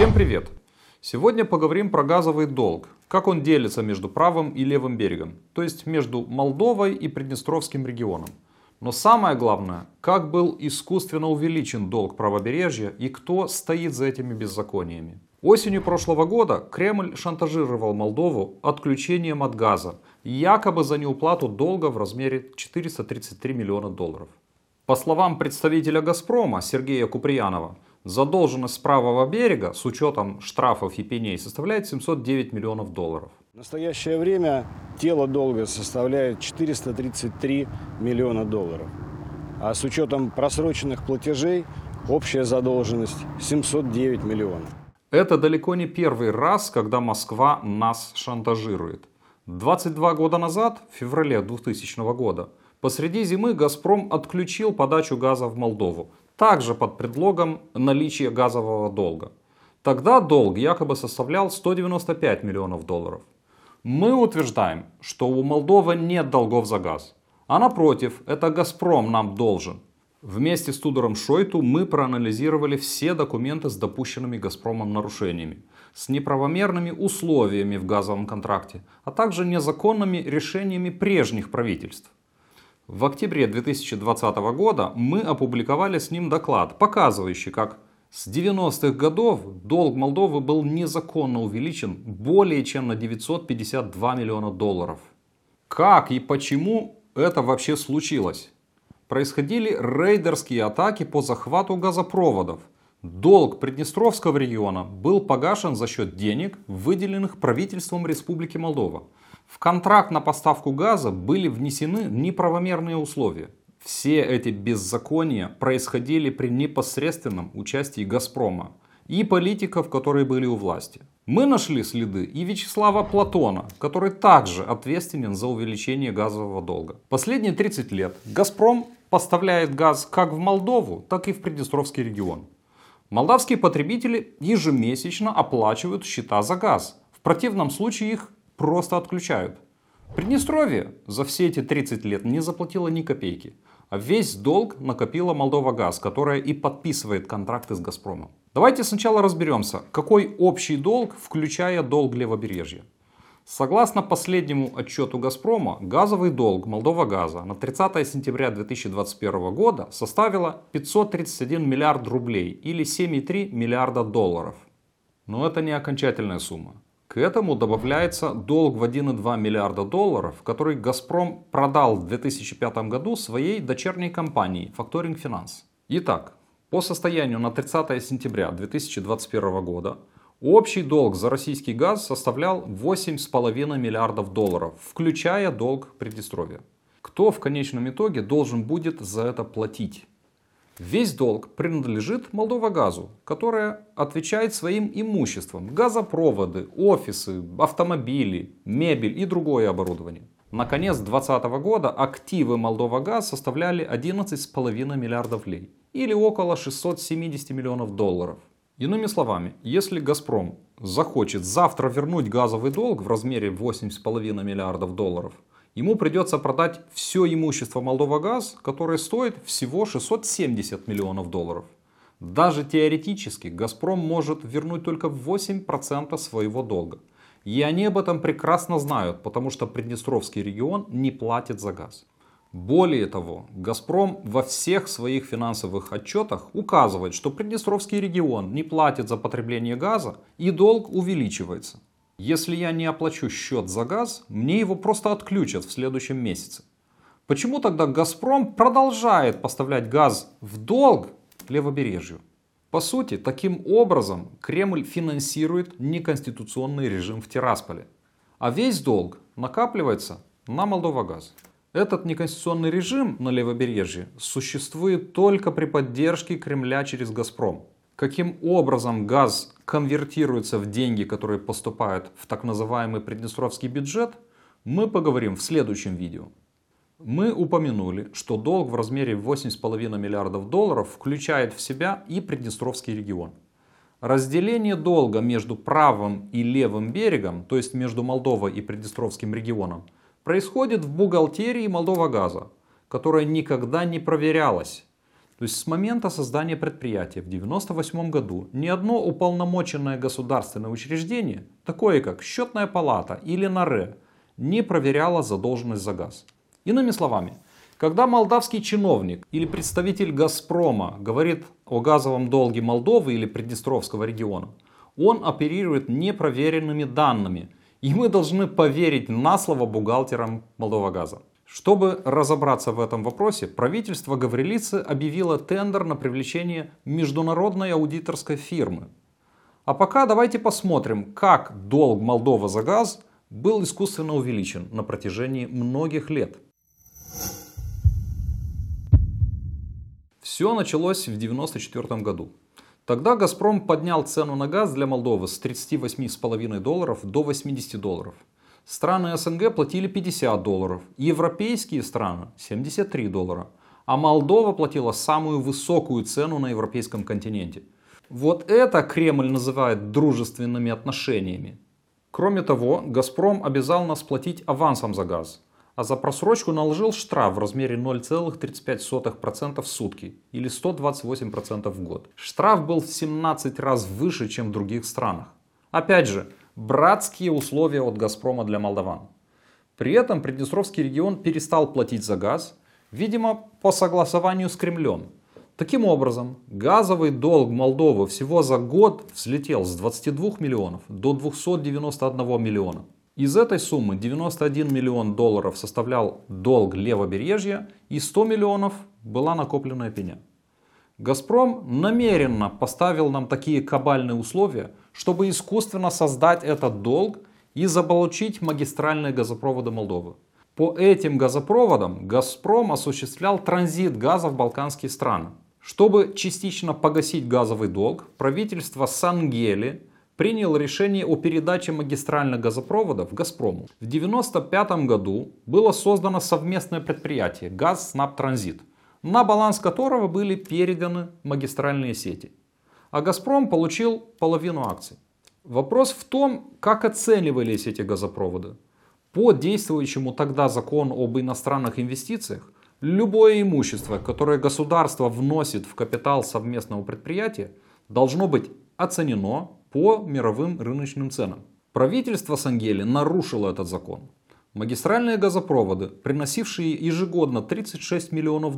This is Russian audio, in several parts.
Всем привет! Сегодня поговорим про газовый долг, как он делится между правым и левым берегом, то есть между Молдовой и Приднестровским регионом. Но самое главное, как был искусственно увеличен долг правобережья и кто стоит за этими беззакониями. Осенью прошлого года Кремль шантажировал Молдову отключением от газа, якобы за неуплату долга в размере 433 миллиона долларов. По словам представителя «Газпрома» Сергея Куприянова, задолженность правого берега с учетом штрафов и пеней составляет 709 миллионов долларов. В настоящее время тело долга составляет 433 миллиона долларов. А с учетом просроченных платежей общая задолженность 709 миллионов. Это далеко не первый раз, когда Москва нас шантажирует. 22 года назад, в феврале 2000 года, посреди зимы «Газпром» отключил подачу газа в Молдову, также под предлогом наличия газового долга. Тогда долг якобы составлял 195 миллионов долларов. Мы утверждаем, что у Молдовы нет долгов за газ, а напротив, это «Газпром» нам должен. Вместе с Тудором Шойту мы проанализировали все документы с допущенными «Газпромом» нарушениями, с неправомерными условиями в газовом контракте, а также незаконными решениями прежних правительств. В октябре 2020 года мы опубликовали с ним доклад, показывающий, как с 90-х годов долг Молдовы был незаконно увеличен более чем на 952 миллиона долларов. Как и почему это вообще случилось? Происходили рейдерские атаки по захвату газопроводов. Долг Приднестровского региона был погашен за счет денег, выделенных правительством Республики Молдова. В контракт на поставку газа были внесены неправомерные условия. Все эти беззакония происходили при непосредственном участии «Газпрома» и политиков, которые были у власти. Мы нашли следы и Вячеслава Платона, который также ответственен за увеличение газового долга. Последние 30 лет «Газпром» поставляет газ как в Молдову, так и в Приднестровский регион. Молдавские потребители ежемесячно оплачивают счета за газ. В противном случае их просто отключают. Приднестровье за все эти 30 лет не заплатило ни копейки, а весь долг накопила Молдова-Газ, которая и подписывает контракты с «Газпромом». Давайте сначала разберемся, какой общий долг, включая долг левобережья. Согласно последнему отчету «Газпрома», газовый долг Молдова-Газа на 30 сентября 2021 года составила 531 миллиард рублей или 7,3 миллиарда долларов. Но это не окончательная сумма. К этому добавляется долг в 1,2 миллиарда долларов, который «Газпром» продал в 2005 году своей дочерней компании «Факторинг Финанс». Итак, по состоянию на 30 сентября 2021 года общий долг за российский газ составлял 8,5 миллиардов долларов, включая долг Приднестровья. Кто в конечном итоге должен будет за это платить? Весь долг принадлежит Молдова-Газу, которая отвечает своим имуществом: газопроводы, офисы, автомобили, мебель и другое оборудование. На конец 2020 года активы Молдова-Газ составляли 11,5 миллиардов лей, или около 670 миллионов долларов. Иными словами, если «Газпром» захочет завтра вернуть газовый долг в размере 8,5 миллиардов долларов, ему придется продать все имущество «Молдова-Газ», которое стоит всего 670 миллионов долларов. Даже теоретически «Газпром» может вернуть только 8% своего долга. И они об этом прекрасно знают, потому что Приднестровский регион не платит за газ. Более того, «Газпром» во всех своих финансовых отчетах указывает, что Приднестровский регион не платит за потребление газа и долг увеличивается. Если я не оплачу счет за газ, мне его просто отключат в следующем месяце. Почему тогда «Газпром» продолжает поставлять газ в долг левобережью? По сути, таким образом Кремль финансирует неконституционный режим в Тирасполе. А весь долг накапливается на «Молдова-Газ». Этот неконституционный режим на левобережье существует только при поддержке Кремля через «Газпром». Каким образом газ конвертируется в деньги, которые поступают в так называемый приднестровский бюджет, мы поговорим в следующем видео. Мы упомянули, что долг в размере 8,5 миллиардов долларов включает в себя и Приднестровский регион. Разделение долга между правым и левым берегом, то есть между Молдовой и Приднестровским регионом, происходит в бухгалтерии «Молдова-Газа», которая никогда не проверялась. То есть с момента создания предприятия в 1998 году ни одно уполномоченное государственное учреждение, такое как Счетная палата или НАРЭ, не проверяло задолженность за газ. Иными словами, когда молдавский чиновник или представитель Газпрома говорит о газовом долге Молдовы или Приднестровского региона, он оперирует непроверенными данными, и мы должны поверить на слово бухгалтерам Молдова-Газа. Чтобы разобраться в этом вопросе, правительство Гаврилицы объявило тендер на привлечение международной аудиторской фирмы. А пока давайте посмотрим, как долг Молдовы за газ был искусственно увеличен на протяжении многих лет. Все началось в 1994 году. Тогда «Газпром» поднял цену на газ для Молдовы с $38,5 до $80. Страны СНГ платили $50, европейские страны – $73, а Молдова платила самую высокую цену на европейском континенте. Вот это Кремль называет дружественными отношениями. Кроме того, «Газпром» обязал нас платить авансом за газ, а за просрочку наложил штраф в размере 0,35% в сутки или 128% в год. Штраф был в 17 раз выше, чем в других странах. Опять же, братские условия от «Газпрома» для молдаван. При этом Приднестровский регион перестал платить за газ, видимо, по согласованию с Кремлем. Таким образом, газовый долг Молдовы всего за год взлетел с 22 миллионов до 291 миллиона. Из этой суммы $91 миллион составлял долг левобережья и $100 миллионов была накопленная пеня. «Газпром» намеренно поставил нам такие кабальные условия, чтобы искусственно создать этот долг и заполучить магистральные газопроводы Молдовы. По этим газопроводам «Газпром» осуществлял транзит газа в балканские страны. Чтобы частично погасить газовый долг, правительство Сангели принял решение о передаче магистральных газопроводов «Газпрому». В 1995 году было создано совместное предприятие «Газснабтранзит», на баланс которого были переданы магистральные сети. А «Газпром» получил половину акций. Вопрос в том, как оценивались эти газопроводы. По действующему тогда закону об иностранных инвестициях, любое имущество, которое государство вносит в капитал совместного предприятия, должно быть оценено по мировым рыночным ценам. Правительство Сангели нарушило этот закон. Магистральные газопроводы, приносившие ежегодно $36 миллионов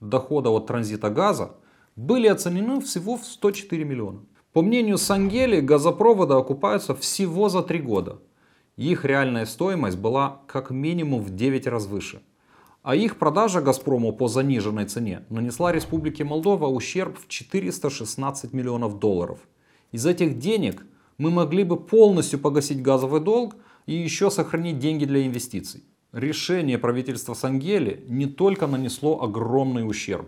дохода от транзита газа, были оценены всего в $104 миллиона. По мнению Сангели, газопроводы окупаются всего за 3 года. Их реальная стоимость была как минимум в 9 раз выше. А их продажа «Газпрому» по заниженной цене нанесла Республике Молдова ущерб в $416 миллионов. Из этих денег мы могли бы полностью погасить газовый долг и еще сохранить деньги для инвестиций. Решение правительства Сангели не только нанесло огромный ущерб.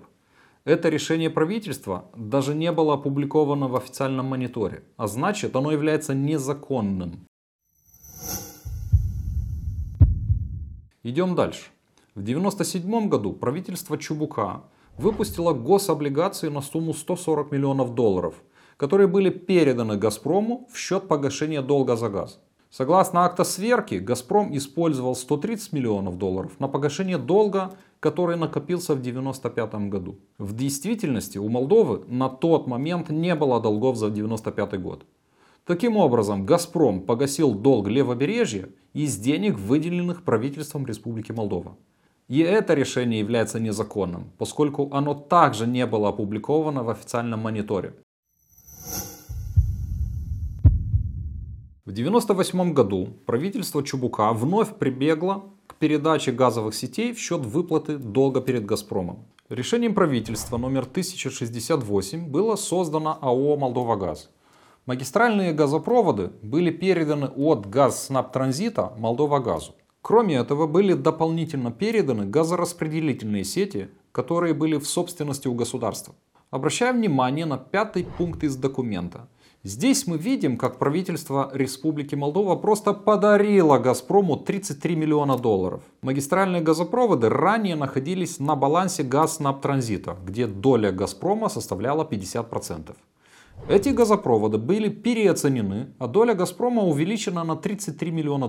Это решение правительства даже не было опубликовано в официальном мониторе, а значит, оно является незаконным. Идем дальше. В 1997 году правительство Чубука выпустило гособлигации на сумму $140 миллионов, которые были переданы «Газпрому» в счет погашения долга за газ. Согласно акта сверки, «Газпром» использовал $130 миллионов на погашение долга, который накопился в 1995 году. В действительности у Молдовы на тот момент не было долгов за 1995 год. Таким образом, «Газпром» погасил долг левобережья из денег, выделенных правительством Республики Молдова. И это решение является незаконным, поскольку оно также не было опубликовано в официальном мониторе. В 1998 году правительство Чубука вновь прибегло к передаче газовых сетей в счет выплаты долга перед «Газпромом». Решением правительства номер 1068 было создано АО «Молдова-Газ». Магистральные газопроводы были переданы от «Газснабтранзита» «Молдова-Газу». Кроме этого, были дополнительно переданы газораспределительные сети, которые были в собственности у государства. Обращаем внимание на 5-й пункт из документа. Здесь мы видим, как правительство Республики Молдова просто подарило «Газпрому» $33 миллиона. Магистральные газопроводы ранее находились на балансе «Газснабтранзита», где доля «Газпрома» составляла 50%. Эти газопроводы были переоценены, а доля «Газпрома» увеличена на $33 миллиона.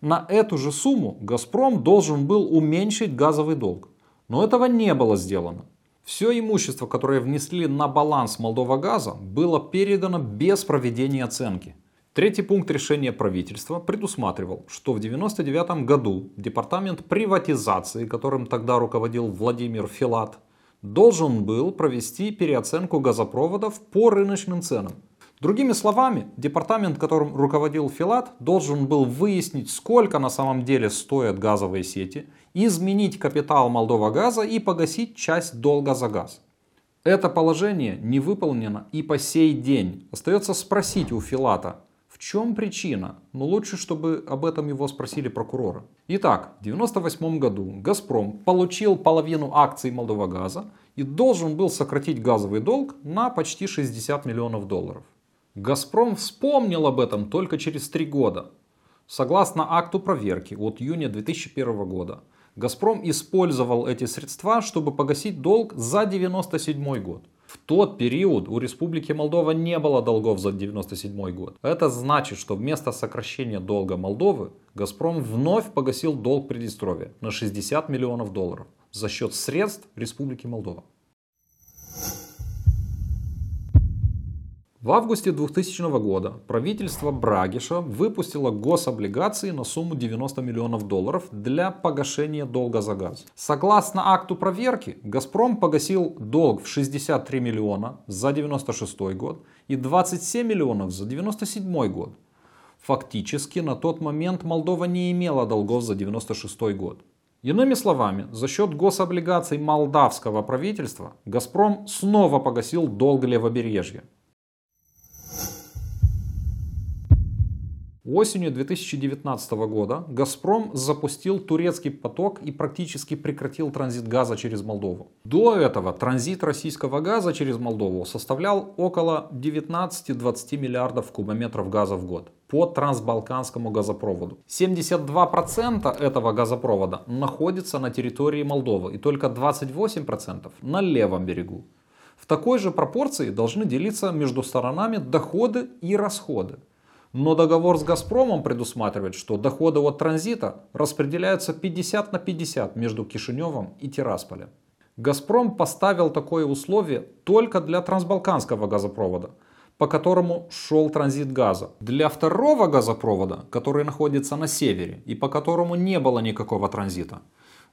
На эту же сумму «Газпром» должен был уменьшить газовый долг, но этого не было сделано. Все имущество, которое внесли на баланс Молдова-Газа, было передано без проведения оценки. Третий пункт решения правительства предусматривал, что в 1999 году департамент приватизации, которым тогда руководил Владимир Филат, должен был провести переоценку газопроводов по рыночным ценам. Другими словами, департамент, которым руководил Филат, должен был выяснить, сколько на самом деле стоят газовые сети, изменить капитал Молдова-Газа и погасить часть долга за газ. Это положение не выполнено и по сей день. Остается спросить у Филата, в чем причина, но лучше, чтобы об этом его спросили прокуроры. Итак, в 1998 году «Газпром» получил половину акций Молдова-Газа и должен был сократить газовый долг на почти $60 миллионов. «Газпром» вспомнил об этом только через 3 года. Согласно акту проверки от июня 2001 года, «Газпром» использовал эти средства, чтобы погасить долг за 1997 год. В тот период у Республики Молдова не было долгов за 1997 год. Это значит, что вместо сокращения долга Молдовы, «Газпром» вновь погасил долг Приднестровья на $60 миллионов за счет средств Республики Молдова. В августе 2000 года правительство Брагиша выпустило гособлигации на сумму $90 миллионов для погашения долга за газ. Согласно акту проверки, «Газпром» погасил долг в $63 миллиона за 1996 год и $27 миллионов за 1997 год. Фактически на тот момент Молдова не имела долгов за 1996 год. Иными словами, за счет гособлигаций молдавского правительства «Газпром» снова погасил долг левобережья. Осенью 2019 года «Газпром» запустил турецкий поток и практически прекратил транзит газа через Молдову. До этого транзит российского газа через Молдову составлял около 19-20 миллиардов кубометров газа в год по трансбалканскому газопроводу. 72% этого газопровода находится на территории Молдовы и только 28% на левом берегу. В такой же пропорции должны делиться между сторонами доходы и расходы. Но договор с «Газпромом» предусматривает, что доходы от транзита распределяются 50 на 50 между Кишиневом и Тирасполем. «Газпром» поставил такое условие только для трансбалканского газопровода, по которому шел транзит газа. Для второго газопровода, который находится на севере и по которому не было никакого транзита,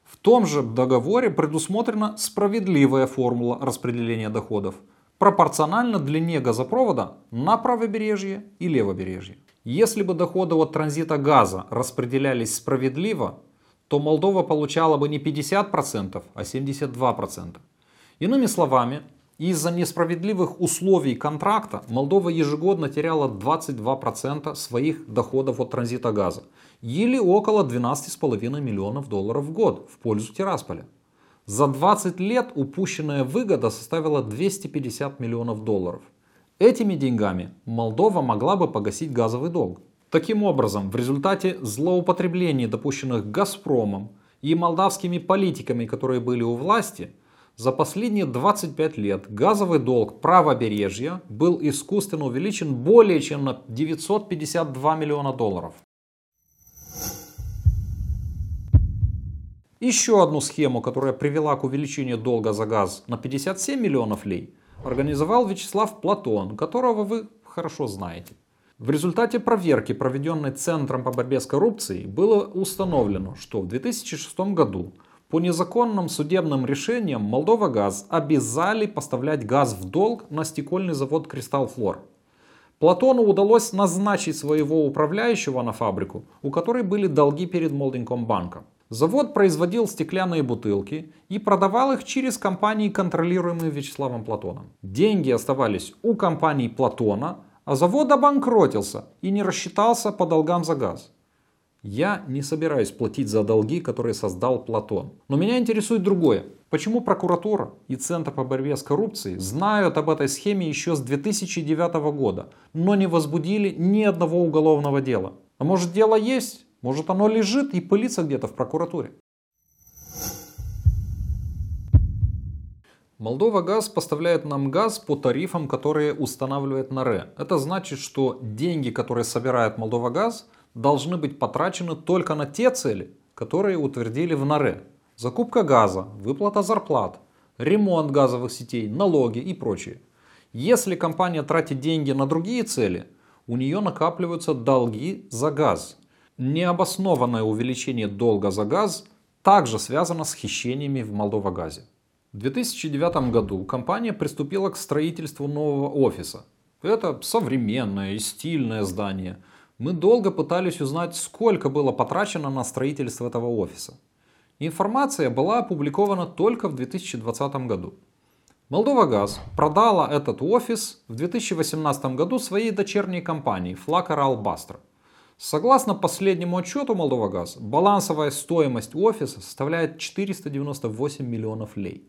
в том же договоре предусмотрена справедливая формула распределения доходов, пропорционально длине газопровода на правобережье и левобережье. Если бы доходы от транзита газа распределялись справедливо, то Молдова получала бы не 50%, а 72%. Иными словами, из-за несправедливых условий контракта Молдова ежегодно теряла 22% своих доходов от транзита газа, или около $12,5 миллионов в год в пользу Тирасполя. За 20 лет упущенная выгода составила $250 миллионов. Этими деньгами Молдова могла бы погасить газовый долг. Таким образом, в результате злоупотреблений, допущенных «Газпромом» и молдавскими политиками, которые были у власти, за последние 25 лет газовый долг правобережья был искусственно увеличен более чем на $952 миллиона. Еще одну схему, которая привела к увеличению долга за газ на $57 миллионов, организовал Вячеслав Платон, которого вы хорошо знаете. В результате проверки, проведенной Центром по борьбе с коррупцией, было установлено, что в 2006 году по незаконным судебным решениям «Молдова-Газ» обязали поставлять газ в долг на стекольный завод «Кристалл Флор». Платону удалось назначить своего управляющего на фабрику, у которой были долги перед Молдиндконбанком. Завод производил стеклянные бутылки и продавал их через компании, контролируемые Вячеславом Платоном. Деньги оставались у компании Платона, а завод обанкротился и не рассчитался по долгам за газ. Я не собираюсь платить за долги, которые создал Платон. Но меня интересует другое. Почему прокуратура и Центр по борьбе с коррупцией знают об этой схеме еще с 2009 года, но не возбудили ни одного уголовного дела? А может, дело есть? Может, оно лежит и пылится где-то в прокуратуре? «Молдова-Газ» поставляет нам газ по тарифам, которые устанавливает НАРЭ. Это значит, что деньги, которые собирает «Молдова-Газ», должны быть потрачены только на те цели, которые утвердили в НАРЭ. Закупка газа, выплата зарплат, ремонт газовых сетей, налоги и прочее. Если компания тратит деньги на другие цели, у нее накапливаются долги за газ. Необоснованное увеличение долга за газ также связано с хищениями в Молдова-Газе. В 2009 году компания приступила к строительству нового офиса. Это современное и стильное здание. Мы долго пытались узнать, сколько было потрачено на строительство этого офиса. Информация была опубликована только в 2020 году. Молдова-Газ продала этот офис в 2018 году своей дочерней компании «Флаккера Албастра». Согласно последнему отчету «Молдова-Газ», балансовая стоимость офиса составляет 498 миллионов лей.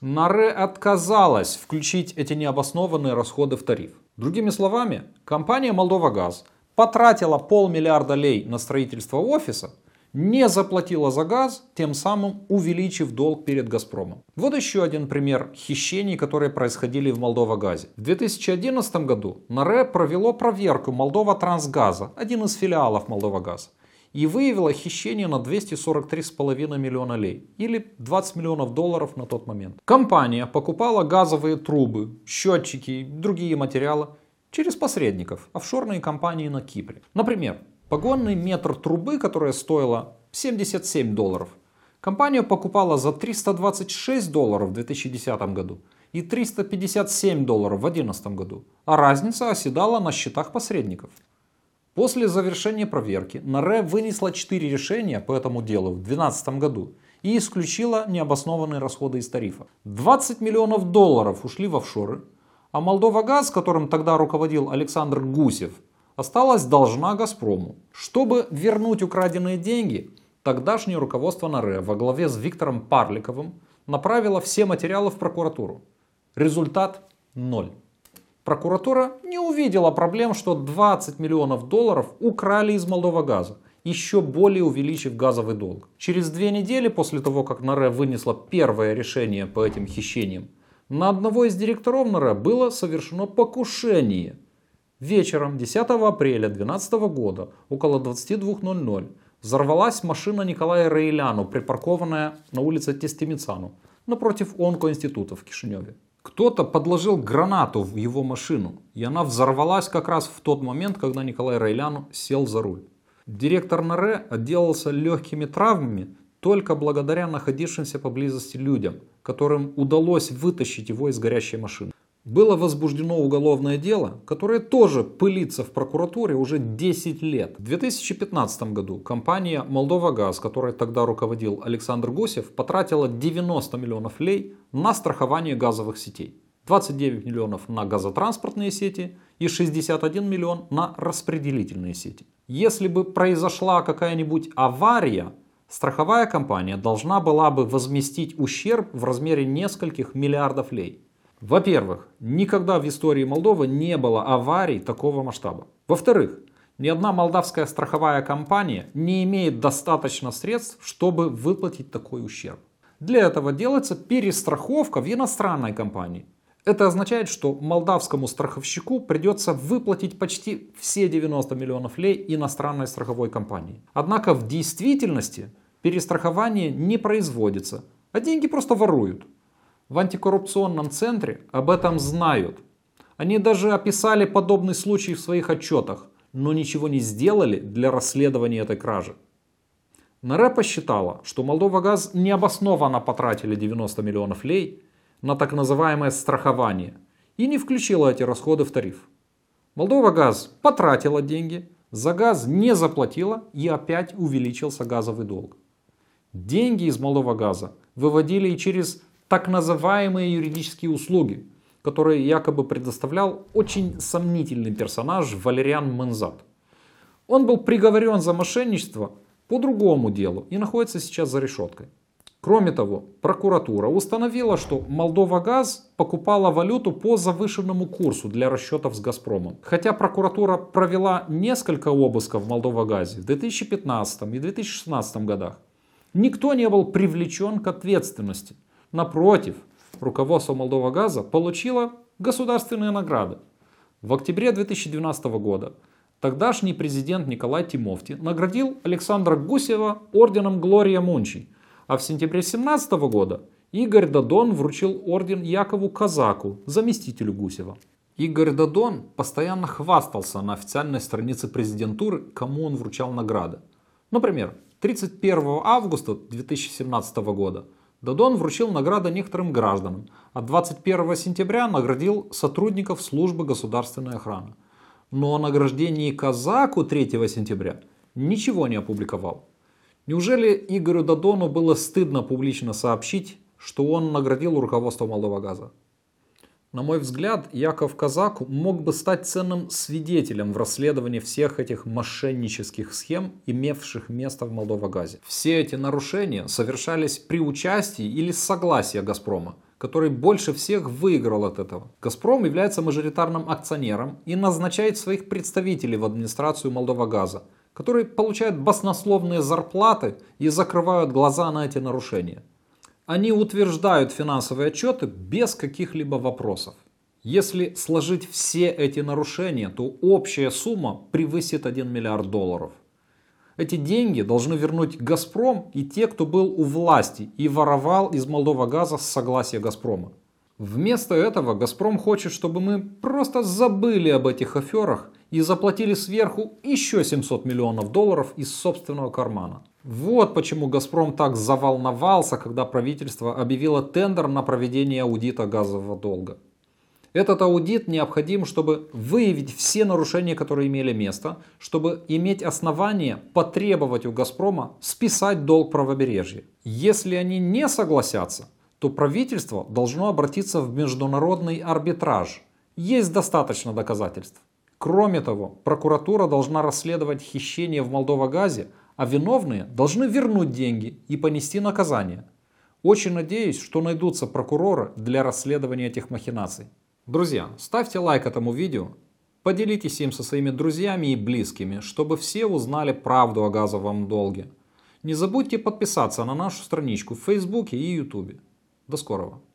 НАРЭ отказалась включить эти необоснованные расходы в тариф. Другими словами, компания «Молдова-Газ» потратила полмиллиарда лей на строительство офиса, не заплатила за газ, тем самым увеличив долг перед «Газпромом». Вот еще один пример хищений, которые происходили в Молдова-Газе. В 2011 году НАРЭ провело проверку Молдова-Трансгаза, один из филиалов Молдова-Газа, и выявило хищение на 243,5 миллиона лей, или $20 миллионов на тот момент. Компания покупала газовые трубы, счетчики и другие материалы через посредников, офшорные компании на Кипре. Например, погонный метр трубы, которая стоила $77, компания покупала за $326 в 2010 году и $357 в 2011 году, а разница оседала на счетах посредников. После завершения проверки НАРЭ вынесла 4 решения по этому делу в 2012 году и исключила необоснованные расходы из тарифа. $20 миллионов ушли в офшоры, а Молдова-Газ, которым тогда руководил Александр Гусев, осталась должна «Газпрому». Чтобы вернуть украденные деньги, тогдашнее руководство НАРЭ во главе с Виктором Парликовым направило все материалы в прокуратуру. Результат – 0. Прокуратура не увидела проблем, что $20 миллионов украли из Молдова-Газа, еще более увеличив газовый долг. Через 2 недели после того, как НАРЭ вынесла первое решение по этим хищениям, на одного из директоров НАРЭ было совершено покушение. Вечером 10 апреля 2012 года около 22:00 взорвалась машина Николая Раиляну, припаркованная на улице Тестимицану, напротив онкоинститута в Кишиневе. Кто-то подложил гранату в его машину, и она взорвалась как раз в тот момент, когда Николай Раиляну сел за руль. Директор НАРЭ отделался легкими травмами только благодаря находившимся поблизости людям, которым удалось вытащить его из горящей машины. Было возбуждено уголовное дело, которое тоже пылится в прокуратуре уже 10 лет. В 2015 году компания «Молдова-Газ», которой тогда руководил Александр Гусев, потратила 90 миллионов лей на страхование газовых сетей, 29 миллионов на газотранспортные сети и 61 миллион на распределительные сети. Если бы произошла какая-нибудь авария, страховая компания должна была бы возместить ущерб в размере нескольких миллиардов лей. Во-первых, никогда в истории Молдовы не было аварий такого масштаба. Во-вторых, ни одна молдавская страховая компания не имеет достаточно средств, чтобы выплатить такой ущерб. Для этого делается перестраховка в иностранной компании. Это означает, что молдавскому страховщику придется выплатить почти все 90 миллионов лей иностранной страховой компании. Однако в действительности перестрахование не производится, а деньги просто воруют. В антикоррупционном центре об этом знают. Они даже описали подобный случай в своих отчетах, но ничего не сделали для расследования этой кражи. НАРЭ посчитала, что Молдова-Газ необоснованно потратили 90 миллионов лей на так называемое страхование и не включила эти расходы в тариф. Молдова-Газ потратила деньги, за газ не заплатила и опять увеличился газовый долг. Деньги из Молдова-Газа выводили и через так называемые юридические услуги, которые якобы предоставлял очень сомнительный персонаж Валериан Мэнзат. Он был приговорен за мошенничество по другому делу и находится сейчас за решеткой. Кроме того, прокуратура установила, что Молдова-Газ покупала валюту по завышенному курсу для расчетов с «Газпромом». Хотя прокуратура провела несколько обысков в Молдова-Газе в 2015 и 2016 годах, никто не был привлечен к ответственности. Напротив, руководство Молдова-Газа получило государственные награды. В октябре 2012 года тогдашний президент Николай Тимофти наградил Александра Гусева орденом Глория Мунчи, а в сентябре 2017 года Игорь Дадон вручил орден Якову Казаку, заместителю Гусева. Игорь Дадон постоянно хвастался на официальной странице президентуры, кому он вручал награды. Например, 31 августа 2017 года Дадон вручил награды некоторым гражданам, а 21 сентября наградил сотрудников службы государственной охраны. Но о награждении Казаку 3 сентября ничего не опубликовал. Неужели Игорю Дадону было стыдно публично сообщить, что он наградил руководство Молдова-Газа? На мой взгляд, Яков Казаку мог бы стать ценным свидетелем в расследовании всех этих мошеннических схем, имевших место в Молдова-Газе. Все эти нарушения совершались при участии или согласии «Газпрома», который больше всех выиграл от этого. «Газпром» является мажоритарным акционером и назначает своих представителей в администрацию Молдова-Газа, которые получают баснословные зарплаты и закрывают глаза на эти нарушения. Они утверждают финансовые отчеты без каких-либо вопросов. Если сложить все эти нарушения, то общая сумма превысит $1 миллиард. Эти деньги должны вернуть «Газпром» и те, кто был у власти и воровал из Молдова-Газа с согласия «Газпрома». Вместо этого «Газпром» хочет, чтобы мы просто забыли об этих аферах и заплатили сверху еще $700 миллионов из собственного кармана. Вот почему «Газпром» так заволновался, когда правительство объявило тендер на проведение аудита газового долга. Этот аудит необходим, чтобы выявить все нарушения, которые имели место, чтобы иметь основание потребовать у «Газпрома» списать долг правобережья. Если они не согласятся, то правительство должно обратиться в международный арбитраж. Есть достаточно доказательств. Кроме того, прокуратура должна расследовать хищение в Молдова-Газе, а виновные должны вернуть деньги и понести наказание. Очень надеюсь, что найдутся прокуроры для расследования этих махинаций. Друзья, ставьте лайк этому видео, поделитесь им со своими друзьями и близкими, чтобы все узнали правду о газовом долге. Не забудьте подписаться на нашу страничку в Фейсбуке и Ютубе. До скорого!